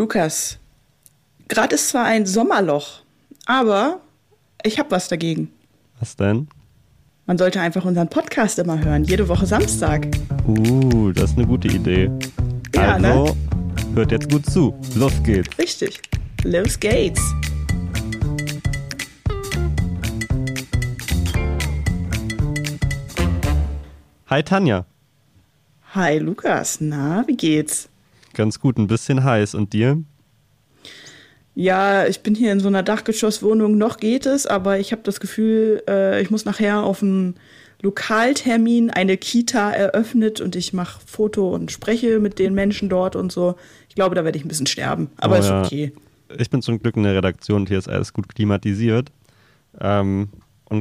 Lukas, gerade ist zwar ein Sommerloch, aber ich habe was dagegen. Was denn? Man sollte einfach unseren Podcast immer hören, jede Woche Samstag. Das ist eine gute Idee. Ja, also, ne? Hört jetzt gut zu. Los geht's. Richtig. Los geht's. Hi Tanja. Hi Lukas. Na, wie geht's? Ganz gut, ein bisschen heiß. Und dir? Ja, ich bin hier in so einer Dachgeschosswohnung, noch geht es, aber ich habe das Gefühl, ich muss nachher auf einen Lokaltermin, eine Kita eröffnet und ich mache Foto und spreche mit den Menschen dort und so. Ich glaube, da werde ich ein bisschen sterben, aber ist okay. Ich bin zum Glück in der Redaktion und hier ist alles gut klimatisiert. Und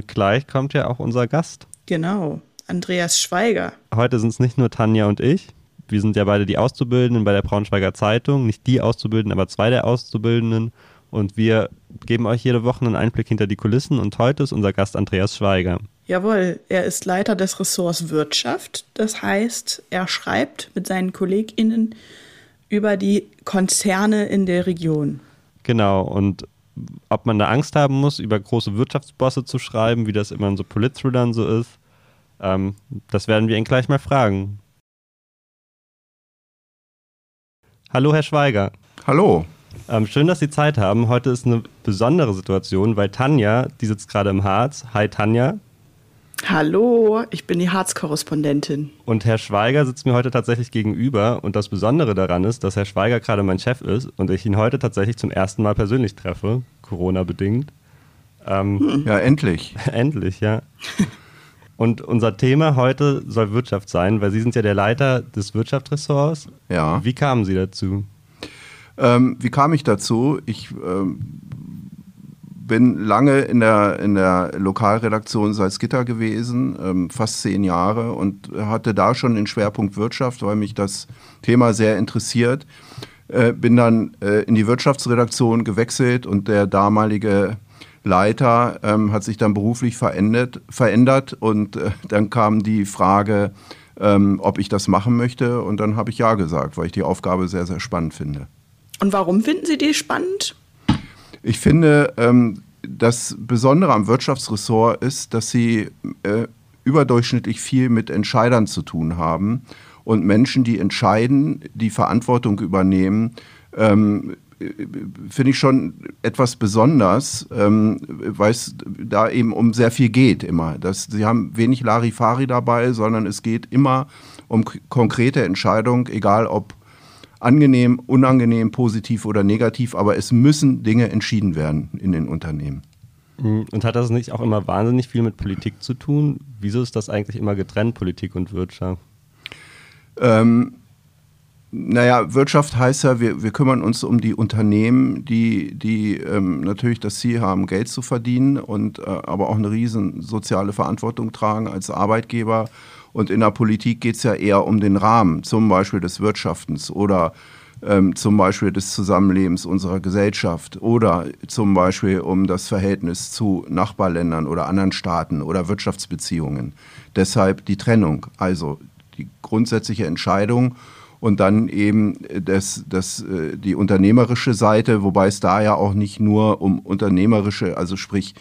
gleich kommt ja auch unser Gast. Genau, Andreas Schweiger. Heute sind es nicht nur Tanja und ich. Wir sind ja beide die Auszubildenden bei der Braunschweiger Zeitung. Nicht die Auszubildenden, aber zwei der Auszubildenden. Und wir geben euch jede Woche einen Einblick hinter die Kulissen. Und heute ist unser Gast Andreas Schweiger. Jawohl, er ist Leiter des Ressorts Wirtschaft. Das heißt, er schreibt mit seinen KollegInnen über die Konzerne in der Region. Genau, und ob man da Angst haben muss, über große Wirtschaftsbosse zu schreiben, wie das immer in so Politthrillern so ist, das werden wir ihn gleich mal fragen. Hallo, Herr Schweiger. Hallo. Schön, dass Sie Zeit haben. Heute ist eine besondere Situation, weil Tanja, die sitzt gerade im Harz. Hi, Tanja. Hallo, ich bin die Harz-Korrespondentin. Und Herr Schweiger sitzt mir heute tatsächlich gegenüber. Und das Besondere daran ist, dass Herr Schweiger gerade mein Chef ist und ich ihn heute tatsächlich zum ersten Mal persönlich treffe, Corona-bedingt. Ja, endlich. Endlich, ja. Und unser Thema heute soll Wirtschaft sein, weil Sie sind ja der Leiter des Wirtschaftsressorts. Ja. Wie kamen Sie dazu? Wie kam ich dazu? Ich bin lange in der Lokalredaktion Salzgitter gewesen, fast 10 Jahre, und hatte da schon den Schwerpunkt Wirtschaft, weil mich das Thema sehr interessiert. Bin dann in die Wirtschaftsredaktion gewechselt und der damalige Leiter hat sich dann beruflich verändert und dann kam die Frage, ob ich das machen möchte, und dann habe ich ja gesagt, weil ich die Aufgabe sehr, sehr spannend finde. Und warum finden Sie die spannend? Ich finde, das Besondere am Wirtschaftsressort ist, dass Sie überdurchschnittlich viel mit Entscheidern zu tun haben und Menschen, die entscheiden, die Verantwortung übernehmen, finde ich schon etwas besonders, weil es da eben um sehr viel geht immer. Sie haben wenig Larifari dabei, sondern es geht immer um konkrete Entscheidungen, egal ob angenehm, unangenehm, positiv oder negativ, aber es müssen Dinge entschieden werden in den Unternehmen. Und hat das nicht auch immer wahnsinnig viel mit Politik zu tun? Wieso ist das eigentlich immer getrennt, Politik und Wirtschaft? Naja, Wirtschaft heißt ja, wir kümmern uns um die Unternehmen, die natürlich das Ziel haben, Geld zu verdienen und aber auch eine riesen soziale Verantwortung tragen als Arbeitgeber. Und in der Politik geht es ja eher um den Rahmen, zum Beispiel des Wirtschaftens oder zum Beispiel des Zusammenlebens unserer Gesellschaft oder zum Beispiel um das Verhältnis zu Nachbarländern oder anderen Staaten oder Wirtschaftsbeziehungen. Deshalb die Trennung, also die grundsätzliche Entscheidung. Und dann eben die unternehmerische Seite, wobei es da ja auch nicht nur um unternehmerische, also sprich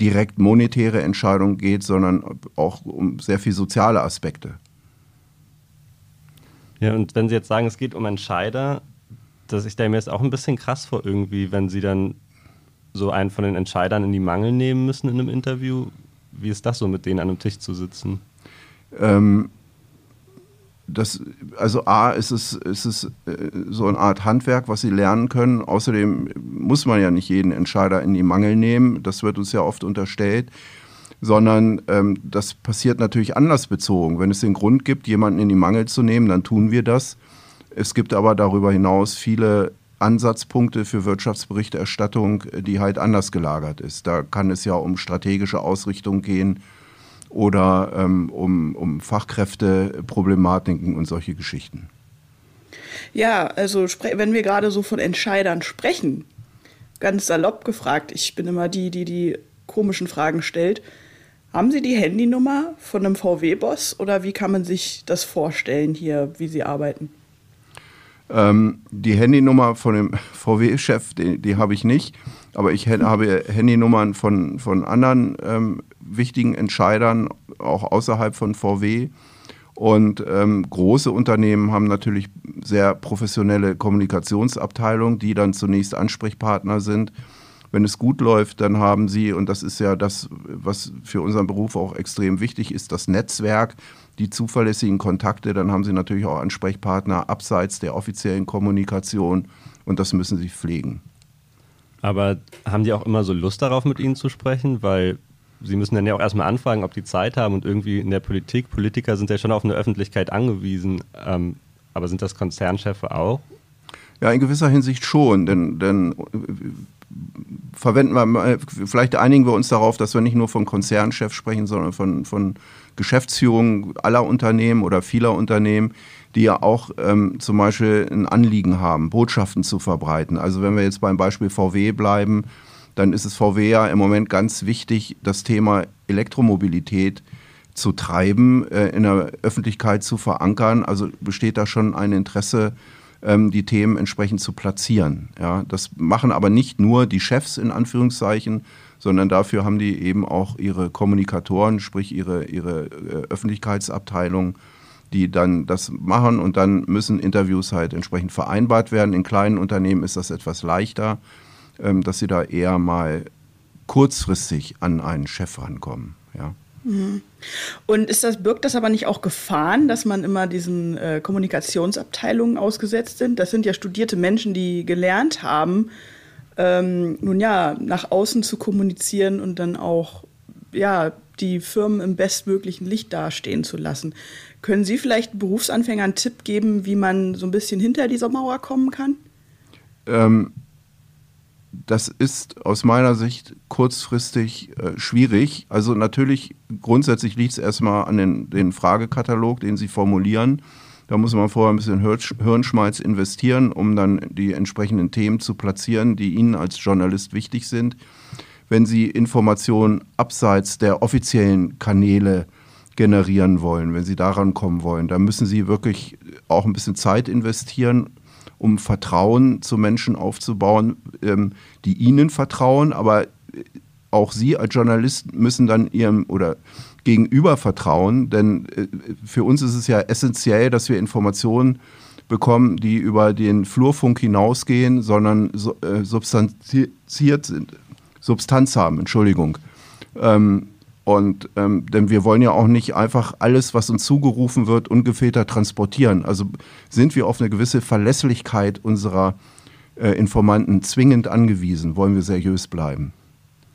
direkt monetäre Entscheidungen geht, sondern auch um sehr viel soziale Aspekte. Ja, und wenn Sie jetzt sagen, es geht um Entscheider, ich stelle mir jetzt auch ein bisschen krass vor irgendwie, wenn Sie dann so einen von den Entscheidern in die Mangel nehmen müssen in einem Interview. Wie ist das so, mit denen an einem Tisch zu sitzen? Also A, ist es so eine Art Handwerk, was sie lernen können. Außerdem muss man ja nicht jeden Entscheider in die Mangel nehmen. Das wird uns ja oft unterstellt. Sondern das passiert natürlich anlassbezogen. Wenn es den Grund gibt, jemanden in die Mangel zu nehmen, dann tun wir das. Es gibt aber darüber hinaus viele Ansatzpunkte für Wirtschaftsberichterstattung, die halt anders gelagert ist. Da kann es ja um strategische Ausrichtung gehen. Oder um Fachkräfteproblematiken und solche Geschichten. Ja, also wenn wir gerade so von Entscheidern sprechen, ganz salopp gefragt, ich bin immer die komischen Fragen stellt, haben Sie die Handynummer von einem VW-Boss oder wie kann man sich das vorstellen hier, wie Sie arbeiten? Die Handynummer von dem VW-Chef, die habe ich nicht, aber ich habe Handynummern von anderen wichtigen Entscheidern, auch außerhalb von VW. Und große Unternehmen haben natürlich sehr professionelle Kommunikationsabteilungen, die dann zunächst Ansprechpartner sind. Wenn es gut läuft, dann haben sie, und das ist ja das, was für unseren Beruf auch extrem wichtig ist, das Netzwerk, die zuverlässigen Kontakte, dann haben sie natürlich auch Ansprechpartner abseits der offiziellen Kommunikation und das müssen sie pflegen. Aber haben die auch immer so Lust darauf, mit Ihnen zu sprechen? Weil Sie müssen dann ja auch erstmal anfragen, ob die Zeit haben und irgendwie in der Politik. Politiker sind ja schon auf eine Öffentlichkeit angewiesen, aber sind das Konzernchefe auch? Ja, in gewisser Hinsicht schon, denn verwenden wir, vielleicht einigen wir uns darauf, dass wir nicht nur von Konzernchef sprechen, sondern von Geschäftsführung aller Unternehmen oder vieler Unternehmen, die ja auch zum Beispiel ein Anliegen haben, Botschaften zu verbreiten. Also wenn wir jetzt beim Beispiel VW bleiben, dann ist es VW ja im Moment ganz wichtig, das Thema Elektromobilität zu treiben, in der Öffentlichkeit zu verankern. Also besteht da schon ein Interesse, die Themen entsprechend zu platzieren. Ja, das machen aber nicht nur die Chefs in Anführungszeichen, sondern dafür haben die eben auch ihre Kommunikatoren, sprich ihre Öffentlichkeitsabteilung, die dann das machen und dann müssen Interviews halt entsprechend vereinbart werden. In kleinen Unternehmen ist das etwas leichter, dass sie da eher mal kurzfristig an einen Chef rankommen. Ja. Und birgt das aber nicht auch Gefahren, dass man immer diesen Kommunikationsabteilungen ausgesetzt sind? Das sind ja studierte Menschen, die gelernt haben, nun ja, nach außen zu kommunizieren und dann auch ja, die Firmen im bestmöglichen Licht dastehen zu lassen. Können Sie vielleicht Berufsanfängern einen Tipp geben, wie man so ein bisschen hinter dieser Mauer kommen kann? Das ist aus meiner Sicht kurzfristig schwierig. Also natürlich, grundsätzlich liegt es erstmal an den Fragekatalog, den Sie formulieren. Da muss man vorher ein bisschen Hirnschmalz investieren, um dann die entsprechenden Themen zu platzieren, die Ihnen als Journalist wichtig sind. Wenn Sie Informationen abseits der offiziellen Kanäle generieren wollen, wenn Sie daran kommen wollen, dann müssen Sie wirklich auch ein bisschen Zeit investieren, um Vertrauen zu Menschen aufzubauen, die Ihnen vertrauen, aber auch Sie als Journalist müssen dann Ihrem oder Gegenüber vertrauen, denn für uns ist es ja essentiell, dass wir Informationen bekommen, die über den Flurfunk hinausgehen, sondern substanziert sind, Substanz haben, Entschuldigung. Denn wir wollen ja auch nicht einfach alles, was uns zugerufen wird, ungefiltert transportieren. Also sind wir auf eine gewisse Verlässlichkeit unserer Informanten zwingend angewiesen, wollen wir seriös bleiben.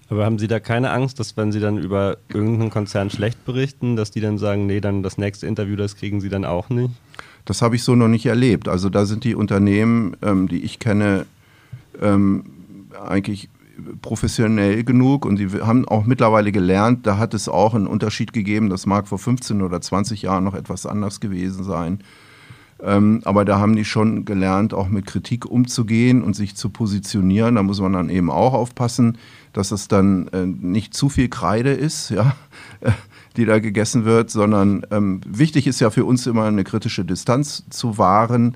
Aber haben Sie da keine Angst, dass wenn Sie dann über irgendeinen Konzern schlecht berichten, dass die dann sagen, nee, dann das nächste Interview, das kriegen Sie dann auch nicht? Das habe ich so noch nicht erlebt. Also da sind die Unternehmen, die ich kenne, eigentlich professionell genug und die haben auch mittlerweile gelernt, da hat es auch einen Unterschied gegeben, das mag vor 15 oder 20 Jahren noch etwas anders gewesen sein, aber da haben die schon gelernt, auch mit Kritik umzugehen und sich zu positionieren, da muss man dann eben auch aufpassen, dass es dann nicht zu viel Kreide ist, ja, die da gegessen wird, sondern wichtig ist ja für uns immer eine kritische Distanz zu wahren,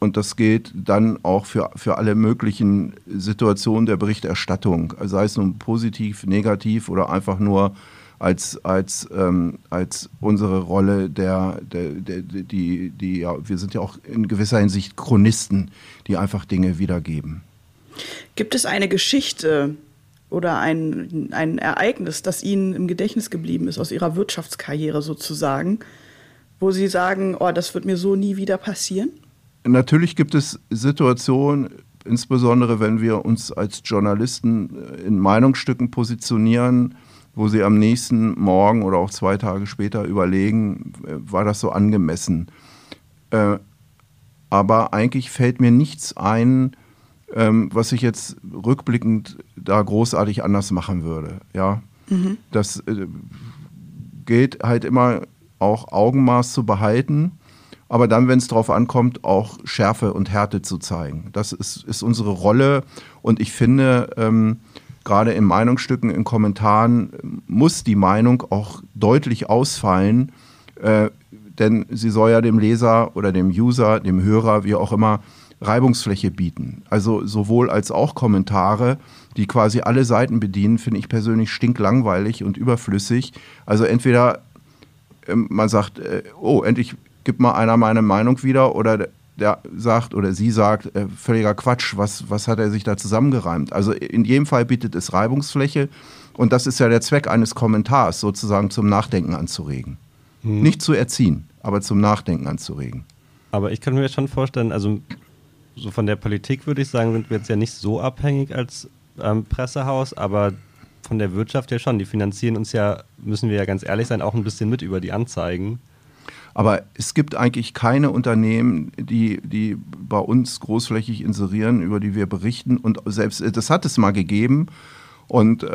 und das gilt dann auch für alle möglichen Situationen der Berichterstattung, sei es nun positiv, negativ oder einfach nur als unsere Rolle, die ja, wir sind ja auch in gewisser Hinsicht Chronisten, die einfach Dinge wiedergeben. Gibt es eine Geschichte oder ein Ereignis, das Ihnen im Gedächtnis geblieben ist, aus Ihrer Wirtschaftskarriere sozusagen, wo Sie sagen, oh, das wird mir so nie wieder passieren? Natürlich gibt es Situationen, insbesondere wenn wir uns als Journalisten in Meinungsstücken positionieren, wo sie am nächsten Morgen oder auch 2 Tage später überlegen, war das so angemessen. Aber eigentlich fällt mir nichts ein, was ich jetzt rückblickend da großartig anders machen würde. Ja? Mhm. Das gilt halt immer auch Augenmaß zu behalten. Aber dann, wenn es darauf ankommt, auch Schärfe und Härte zu zeigen. Das ist unsere Rolle und ich finde, gerade in Meinungsstücken, in Kommentaren muss die Meinung auch deutlich ausfallen, denn sie soll ja dem Leser oder dem User, dem Hörer, wie auch immer, Reibungsfläche bieten. Also sowohl als auch Kommentare, die quasi alle Seiten bedienen, finde ich persönlich stinklangweilig und überflüssig. Also entweder man sagt, oh, endlich gibt mal einer meine Meinung wieder, oder der sagt oder sie sagt, völliger Quatsch, was hat er sich da zusammengereimt? Also in jedem Fall bietet es Reibungsfläche, und das ist ja der Zweck eines Kommentars, sozusagen zum Nachdenken anzuregen. Hm. Nicht zu erziehen, aber zum Nachdenken anzuregen. Aber ich kann mir schon vorstellen, also so von der Politik würde ich sagen, sind wir jetzt ja nicht so abhängig als Pressehaus, aber von der Wirtschaft ja schon. Die finanzieren uns ja, müssen wir ja ganz ehrlich sein, auch ein bisschen mit über die Anzeigen. Aber es gibt eigentlich keine Unternehmen, die bei uns großflächig inserieren, über die wir berichten. Und selbst das hat es mal gegeben. Und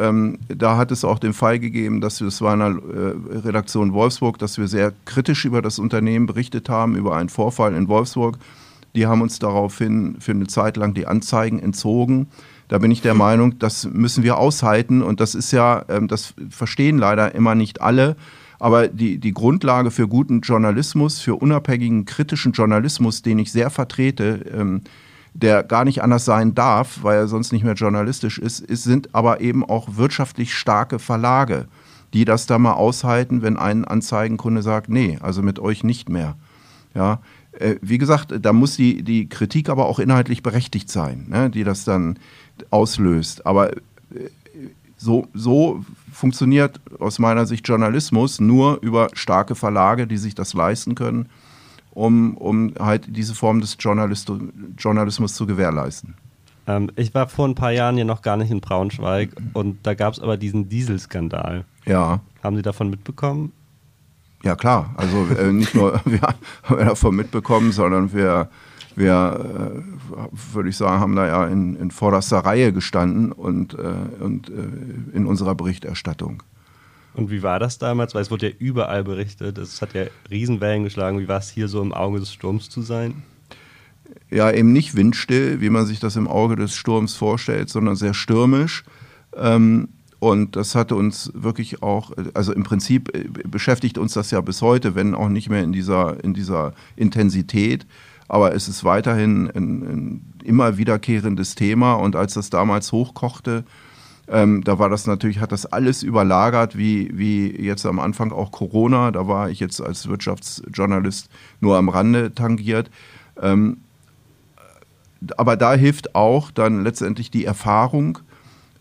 da hat es auch den Fall gegeben, dass wir, das war in der Redaktion Wolfsburg, dass wir sehr kritisch über das Unternehmen berichtet haben, über einen Vorfall in Wolfsburg. Die haben uns daraufhin für eine Zeit lang die Anzeigen entzogen. Da bin ich der Meinung, das müssen wir aushalten. Und das ist ja, das verstehen leider immer nicht alle. Aber die Grundlage für guten Journalismus, für unabhängigen, kritischen Journalismus, den ich sehr vertrete, der gar nicht anders sein darf, weil er sonst nicht mehr journalistisch ist, sind aber eben auch wirtschaftlich starke Verlage, die das da mal aushalten, wenn ein Anzeigenkunde sagt, nee, also mit euch nicht mehr. Ja, wie gesagt, da muss die Kritik aber auch inhaltlich berechtigt sein, ne, die das dann auslöst. Aber so funktioniert aus meiner Sicht Journalismus nur über starke Verlage, die sich das leisten können, um halt diese Form des Journalismus zu gewährleisten. Ich war vor ein paar Jahren ja noch gar nicht in Braunschweig, und da gab es aber diesen Dieselskandal. Ja. Haben Sie davon mitbekommen? Ja, klar. Also nicht nur wir haben davon mitbekommen, sondern wir würde ich sagen, haben da ja in vorderster Reihe gestanden und in unserer Berichterstattung. Und wie war das damals? Weil es wurde ja überall berichtet, es hat ja Riesenwellen geschlagen. Wie war es hier so im Auge des Sturms zu sein? Ja, eben nicht windstill, wie man sich das im Auge des Sturms vorstellt, sondern sehr stürmisch. Und das hatte uns wirklich auch, also im Prinzip beschäftigt uns das ja bis heute, wenn auch nicht mehr in dieser Intensität. Aber es ist weiterhin ein immer wiederkehrendes Thema. Und als das damals hochkochte, da war das natürlich, hat das alles überlagert, wie jetzt am Anfang auch Corona. Da war ich jetzt als Wirtschaftsjournalist nur am Rande tangiert. Aber da hilft auch dann letztendlich die Erfahrung,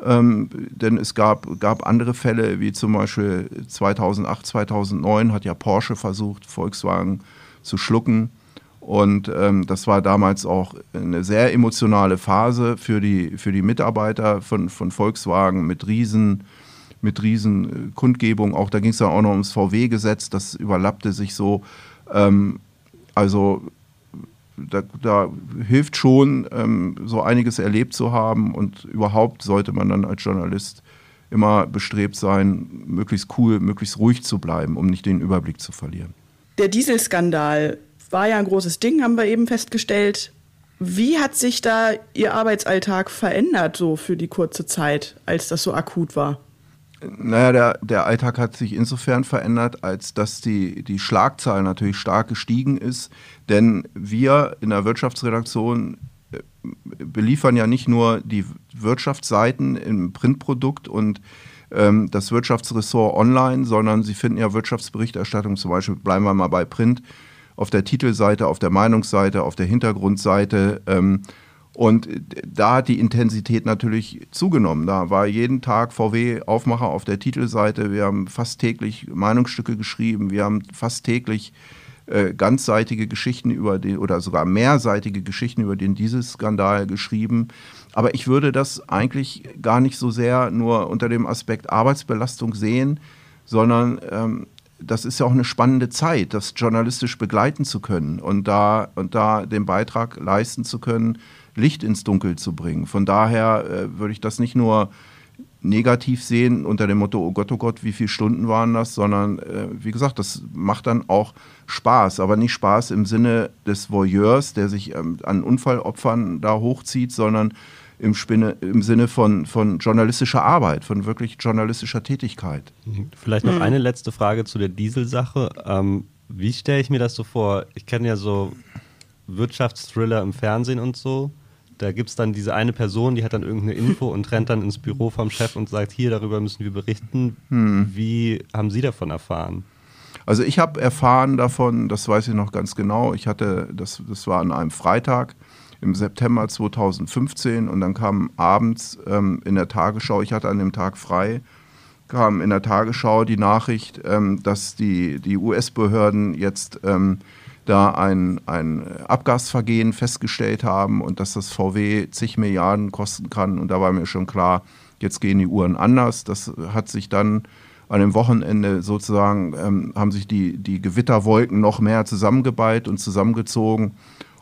denn es gab andere Fälle, wie zum Beispiel 2008, 2009 hat ja Porsche versucht, Volkswagen zu schlucken. Und das war damals auch eine sehr emotionale Phase für die Mitarbeiter von Volkswagen mit riesen Kundgebung. Auch da ging es dann auch noch ums VW-Gesetz, das überlappte sich so. Also da hilft schon, so einiges erlebt zu haben, und überhaupt sollte man dann als Journalist immer bestrebt sein, möglichst cool, möglichst ruhig zu bleiben, um nicht den Überblick zu verlieren. Der Dieselskandal war ja ein großes Ding, haben wir eben festgestellt. Wie hat sich da Ihr Arbeitsalltag verändert, so für die kurze Zeit, als das so akut war? Naja, der Alltag hat sich insofern verändert, als dass die Schlagzahl natürlich stark gestiegen ist. Denn wir in der Wirtschaftsredaktion beliefern ja nicht nur die Wirtschaftsseiten im Printprodukt und das Wirtschaftsressort online, sondern Sie finden ja Wirtschaftsberichterstattung, zum Beispiel, bleiben wir mal bei Print, auf der Titelseite, auf der Meinungsseite, auf der Hintergrundseite. Und da hat die Intensität natürlich zugenommen. Da war jeden Tag VW-Aufmacher auf der Titelseite. Wir haben fast täglich Meinungsstücke geschrieben. Wir haben fast täglich ganzseitige Geschichten oder sogar mehrseitige Geschichten über den Dieselskandal geschrieben. Aber ich würde das eigentlich gar nicht so sehr nur unter dem Aspekt Arbeitsbelastung sehen, sondern das ist ja auch eine spannende Zeit, das journalistisch begleiten zu können und da den Beitrag leisten zu können, Licht ins Dunkel zu bringen. Von daher würde ich das nicht nur negativ sehen unter dem Motto, oh Gott, wie viele Stunden waren das, sondern wie gesagt, das macht dann auch Spaß, aber nicht Spaß im Sinne des Voyeurs, der sich an Unfallopfern da hochzieht, sondern im Sinne von journalistischer Arbeit, von wirklich journalistischer Tätigkeit. Vielleicht noch eine letzte Frage zu der Dieselsache. Wie stelle ich mir das so vor? Ich kenne ja so Wirtschaftsthriller im Fernsehen und so. Da gibt es dann diese eine Person, die hat dann irgendeine Info und rennt dann ins Büro vom Chef und sagt, hier, darüber müssen wir berichten. Wie haben Sie davon erfahren? Also ich habe erfahren davon, das weiß ich noch ganz genau, ich hatte, das war an einem Freitag im September 2015 und dann kam abends in der Tagesschau, ich hatte an dem Tag frei, kam in der Tagesschau die Nachricht, dass die US-Behörden jetzt da ein Abgasvergehen festgestellt haben und dass das VW zig Milliarden kosten kann. Und da war mir schon klar, jetzt gehen die Uhren anders. Das hat sich dann an dem Wochenende sozusagen, haben sich die Gewitterwolken noch mehr zusammengeballt und zusammengezogen.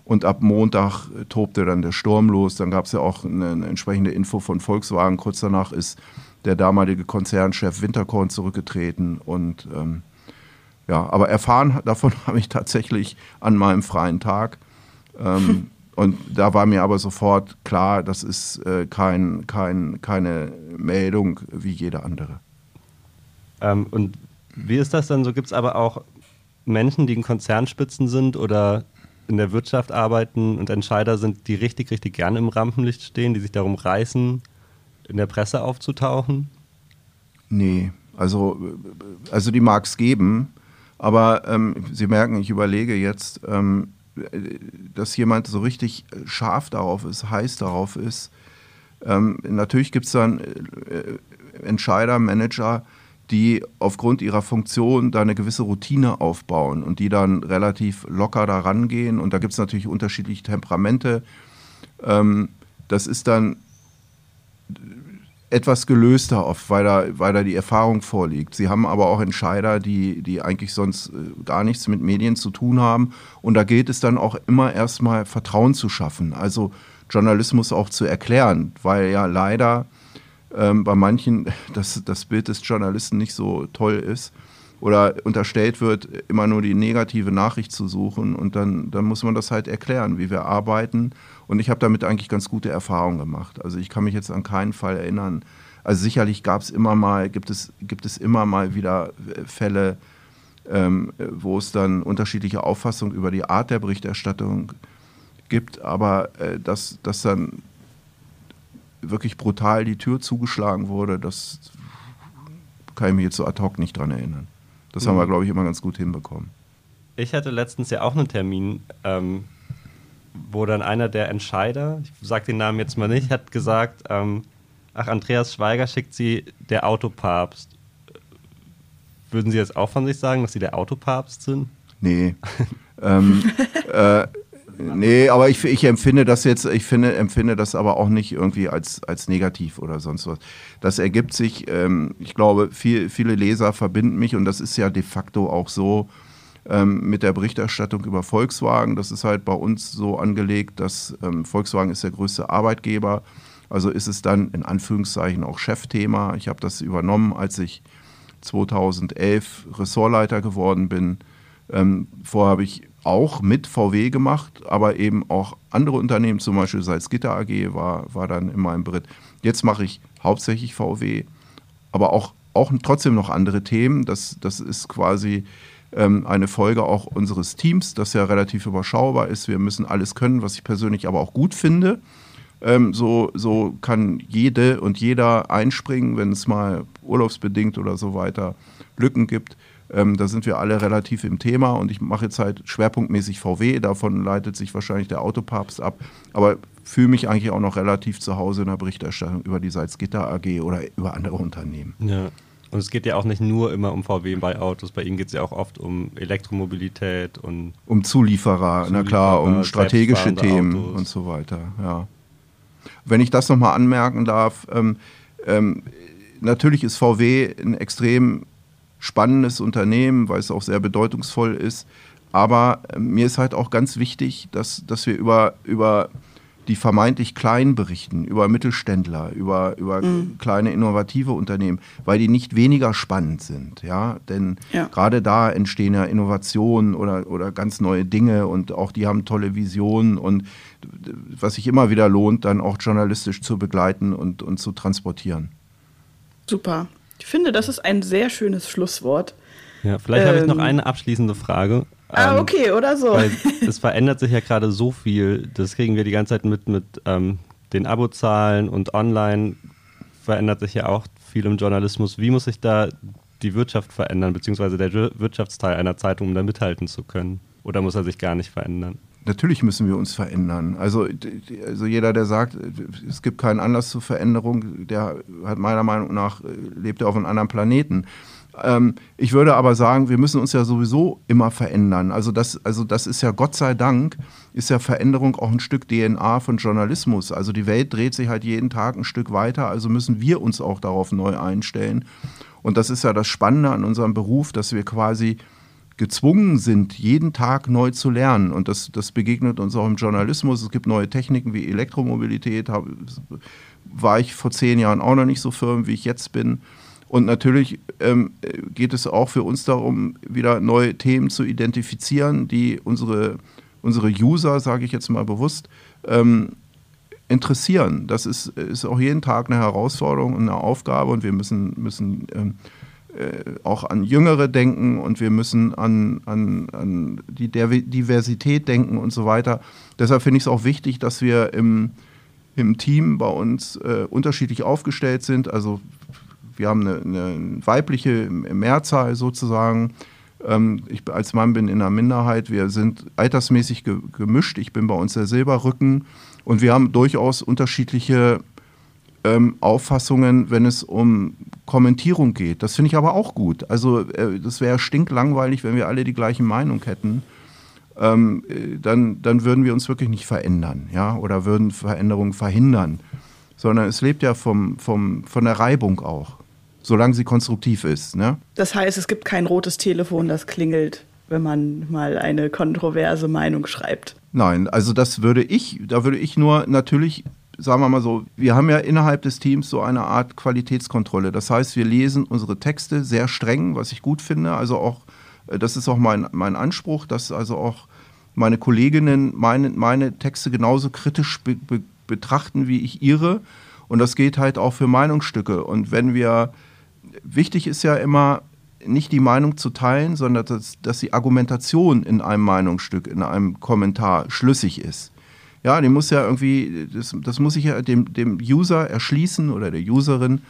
Und ab Montag tobte dann der Sturm los. Dann gab es ja auch eine entsprechende Info von Volkswagen. Kurz danach ist der damalige Konzernchef Winterkorn zurückgetreten und ja, aber erfahren davon habe ich tatsächlich an meinem freien Tag. Und da war mir aber sofort klar, das ist keine Meldung wie jede andere. Und wie ist das denn so? Gibt es aber auch Menschen, die in Konzernspitzen sind oder in der Wirtschaft arbeiten und Entscheider sind, die richtig, richtig gerne im Rampenlicht stehen, die sich darum reißen, in der Presse aufzutauchen? Nee, also die mag es geben. Aber Sie merken, ich überlege jetzt, dass jemand so richtig scharf darauf ist, heiß darauf ist. Natürlich gibt es dann Entscheider, Manager, die aufgrund ihrer Funktion da eine gewisse Routine aufbauen und die dann relativ locker da rangehen. Und da gibt es natürlich unterschiedliche Temperamente. Das ist dann etwas gelöster oft, weil da die Erfahrung vorliegt. Sie haben aber auch Entscheider, die eigentlich sonst gar nichts mit Medien zu tun haben. Und da gilt es dann auch immer erstmal Vertrauen zu schaffen, also Journalismus auch zu erklären, weil ja leider bei manchen das Bild des Journalisten nicht so toll ist oder unterstellt wird, immer nur die negative Nachricht zu suchen. Und dann muss man das halt erklären, wie wir arbeiten. Und ich habe damit eigentlich ganz gute Erfahrungen gemacht. Also ich kann mich jetzt an keinen Fall erinnern. Also sicherlich gibt es immer mal wieder Fälle, wo es dann unterschiedliche Auffassungen über die Art der Berichterstattung gibt. Aber dass dann wirklich brutal die Tür zugeschlagen wurde, das kann ich mich jetzt so ad hoc nicht dran erinnern. Das haben wir, glaube ich, immer ganz gut hinbekommen. Ich hatte letztens ja auch einen Termin, wo dann einer der Entscheider, ich sage den Namen jetzt mal nicht, hat gesagt, Andreas Schweiger schickt Sie, der Autopapst. Würden Sie jetzt auch von sich sagen, dass Sie der Autopapst sind? Nee. Nee, aber ich empfinde das aber auch nicht irgendwie als negativ oder sonst was. Das ergibt sich, ich glaube, viele Leser verbinden mich und das ist ja de facto auch so, mit der Berichterstattung über Volkswagen. Das ist halt bei uns so angelegt, dass Volkswagen ist der größte Arbeitgeber. Also ist es dann in Anführungszeichen auch Chefthema. Ich habe das übernommen, als ich 2011 Ressortleiter geworden bin. Vorher habe ich auch mit VW gemacht, aber eben auch andere Unternehmen, zum Beispiel Salzgitter AG war dann in meinem Beritt. Jetzt mache ich hauptsächlich VW, aber auch trotzdem noch andere Themen. Das ist quasi eine Folge auch unseres Teams, das ja relativ überschaubar ist. Wir müssen alles können, was ich persönlich aber auch gut finde. So kann jede und jeder einspringen, wenn es mal urlaubsbedingt oder so weiter Lücken gibt. Da sind wir alle relativ im Thema und ich mache jetzt halt schwerpunktmäßig VW. Davon leitet sich wahrscheinlich der Autopapst ab. Aber fühle mich eigentlich auch noch relativ zu Hause in der Berichterstattung über die Salzgitter AG oder über andere Unternehmen. Ja. Und es geht ja auch nicht nur immer um VW bei Autos, bei Ihnen geht es ja auch oft um Elektromobilität und... Um Zulieferer, na klar, um strategische Themen Autos und so weiter, ja. Wenn ich das nochmal anmerken darf, natürlich ist VW ein extrem spannendes Unternehmen, weil es auch sehr bedeutungsvoll ist, aber mir ist halt auch ganz wichtig, dass wir über die vermeintlich kleinen berichten, über Mittelständler, über kleine innovative Unternehmen, weil die nicht weniger spannend sind. Ja? Denn gerade da entstehen ja Innovationen oder ganz neue Dinge und auch die haben tolle Visionen und was sich immer wieder lohnt, dann auch journalistisch zu begleiten und zu transportieren. Super. Ich finde, das ist ein sehr schönes Schlusswort. Ja, vielleicht habe ich noch eine abschließende Frage. Okay, oder so. Weil es verändert sich ja gerade so viel. Das kriegen wir die ganze Zeit mit den Abozahlen und online verändert sich ja auch viel im Journalismus. Wie muss sich da die Wirtschaft verändern, beziehungsweise der Wirtschaftsteil einer Zeitung, um da mithalten zu können? Oder muss er sich gar nicht verändern? Natürlich müssen wir uns verändern. Also jeder, der sagt, es gibt keinen Anlass zur Veränderung, der hat meiner Meinung nach, lebt er auf einem anderen Planeten. Ich würde aber sagen, wir müssen uns ja sowieso immer verändern. Also das ist ja, Gott sei Dank, ist ja Veränderung auch ein Stück DNA von Journalismus. Also die Welt dreht sich halt jeden Tag ein Stück weiter, also müssen wir uns auch darauf neu einstellen. Und das ist ja das Spannende an unserem Beruf, dass wir quasi gezwungen sind, jeden Tag neu zu lernen. Und das begegnet uns auch im Journalismus. Es gibt neue Techniken wie Elektromobilität. War ich vor 10 Jahren auch noch nicht so firm, wie ich jetzt bin. Und natürlich geht es auch für uns darum, wieder neue Themen zu identifizieren, die unsere User, sage ich jetzt mal bewusst, interessieren. Das ist auch jeden Tag eine Herausforderung und eine Aufgabe. Und wir müssen auch an Jüngere denken und wir müssen an die Diversität denken und so weiter. Deshalb finde ich es auch wichtig, dass wir im Team bei uns unterschiedlich aufgestellt sind. Also wir haben eine weibliche Mehrzahl sozusagen. Ich als Mann bin in der Minderheit. Wir sind altersmäßig gemischt. Ich bin bei uns der Silberrücken. Und wir haben durchaus unterschiedliche Auffassungen, wenn es um Kommentierung geht. Das finde ich aber auch gut. Also das wäre stinklangweilig, wenn wir alle die gleiche Meinung hätten. Dann würden wir uns wirklich nicht verändern, ja? Oder würden Veränderungen verhindern. Sondern es lebt ja von der Reibung auch, solange sie konstruktiv ist. Ne? Das heißt, es gibt kein rotes Telefon, das klingelt, wenn man mal eine kontroverse Meinung schreibt. Nein, also da würde ich nur natürlich, sagen wir mal so, wir haben ja innerhalb des Teams so eine Art Qualitätskontrolle. Das heißt, wir lesen unsere Texte sehr streng, was ich gut finde. Also auch, das ist auch mein Anspruch, dass also auch meine Kolleginnen meine Texte genauso kritisch betrachten, wie ich ihre. Und das geht halt auch für Meinungsstücke. Und wichtig ist ja immer, nicht die Meinung zu teilen, sondern dass die Argumentation in einem Meinungsstück, in einem Kommentar schlüssig ist. Ja, die muss ja irgendwie, das muss ich ja dem User erschließen oder der Userin,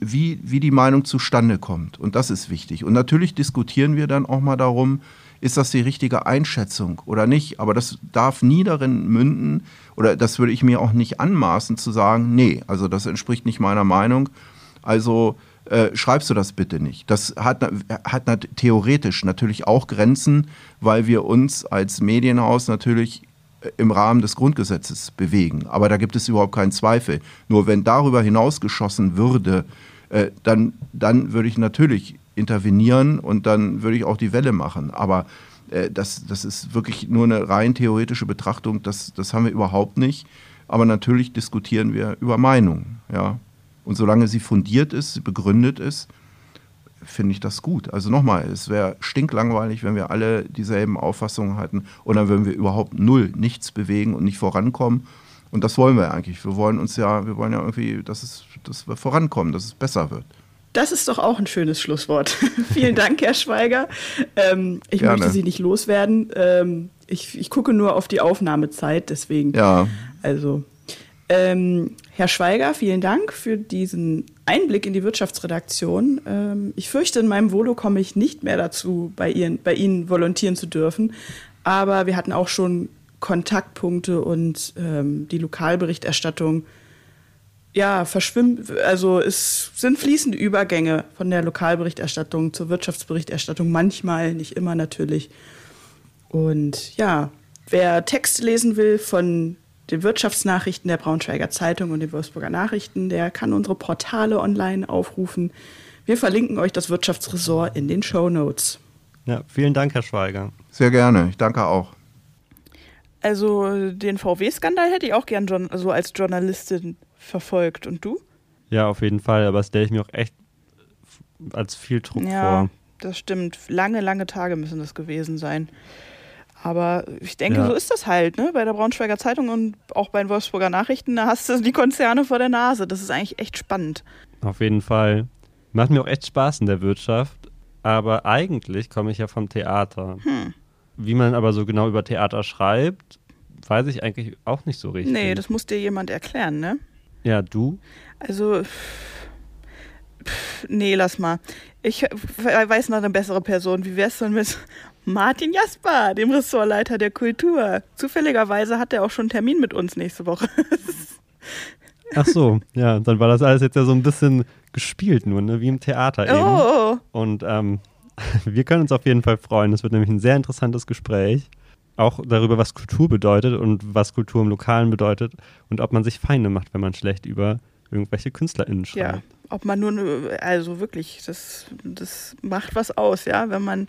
wie die Meinung zustande kommt. Und das ist wichtig. Und natürlich diskutieren wir dann auch mal darum, ist das die richtige Einschätzung oder nicht? Aber das darf nie darin münden, oder das würde ich mir auch nicht anmaßen, zu sagen, nee, also das entspricht nicht meiner Meinung, also schreibst du das bitte nicht. Das hat theoretisch natürlich auch Grenzen, weil wir uns als Medienhaus natürlich im Rahmen des Grundgesetzes bewegen. Aber da gibt es überhaupt keinen Zweifel. Nur wenn darüber hinausgeschossen würde, dann würde ich natürlich intervenieren und dann würde ich auch die Welle machen. Aber das ist wirklich nur eine rein theoretische Betrachtung, das haben wir überhaupt nicht. Aber natürlich diskutieren wir über Meinungen. Ja? Und solange sie fundiert ist, begründet ist, finde ich das gut. Also nochmal, es wäre stinklangweilig, wenn wir alle dieselben Auffassungen hätten und dann würden wir überhaupt nichts bewegen und nicht vorankommen. Und das wollen wir eigentlich. Wir wollen ja irgendwie, dass wir vorankommen, dass es besser wird. Das ist doch auch ein schönes Schlusswort. Vielen Dank, Herr Schweiger. Ich Gerne. Möchte Sie nicht loswerden. Ich gucke nur auf die Aufnahmezeit, deswegen. Ja. Also, Herr Schweiger, vielen Dank für diesen Einblick in die Wirtschaftsredaktion. Ich fürchte, in meinem Volo komme ich nicht mehr dazu, bei Ihnen volontieren zu dürfen. Aber wir hatten auch schon Kontaktpunkte und die Lokalberichterstattung. Ja, verschwimmt, also es sind fließende Übergänge von der Lokalberichterstattung zur Wirtschaftsberichterstattung, manchmal, nicht immer natürlich. Und ja, wer Texte lesen will von den Wirtschaftsnachrichten der Braunschweiger Zeitung und den Wolfsburger Nachrichten, der kann unsere Portale online aufrufen. Wir verlinken euch das Wirtschaftsressort in den Shownotes. Ja, vielen Dank, Herr Schweiger. Sehr gerne, ich danke auch. Also den VW-Skandal hätte ich auch gern so als Journalistin verfolgt. Und du? Ja, auf jeden Fall. Aber das stelle ich mir auch echt als viel Druck vor. Ja, das stimmt. Lange, lange Tage müssen das gewesen sein. Aber ich denke, so ist das halt, ne? Bei der Braunschweiger Zeitung und auch bei den Wolfsburger Nachrichten, da hast du die Konzerne vor der Nase. Das ist eigentlich echt spannend. Auf jeden Fall. Macht mir auch echt Spaß in der Wirtschaft. aber eigentlich komme ich ja vom Theater. Hm. Wie man aber so genau über Theater schreibt, weiß ich eigentlich auch nicht so richtig. Nee, das muss dir jemand erklären, ne? Ja, du? Also, nee, lass mal. Ich weiß noch eine bessere Person. Wie wär's denn mit Martin Jasper, dem Ressortleiter der Kultur? Zufälligerweise hat er auch schon einen Termin mit uns nächste Woche. Ach so, ja, dann war das alles jetzt ja so ein bisschen gespielt nur, ne? Wie im Theater eben. Oh. Und wir können uns auf jeden Fall freuen. Das wird nämlich ein sehr interessantes Gespräch. Auch darüber, was Kultur bedeutet und was Kultur im Lokalen bedeutet und ob man sich Feinde macht, wenn man schlecht über irgendwelche KünstlerInnen schreibt. Ja, ob man nur, also wirklich, das macht was aus, ja. Wenn man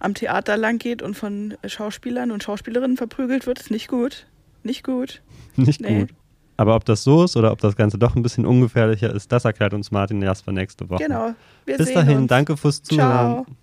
am Theater lang geht und von Schauspielern und Schauspielerinnen verprügelt wird, ist nicht gut. Nicht gut. Nicht gut. Aber ob das so ist oder ob das Ganze doch ein bisschen ungefährlicher ist, das erklärt uns Martin Jasper nächste Woche. Genau. Wir sehen uns. Bis dahin, danke fürs Zuhören. Ciao.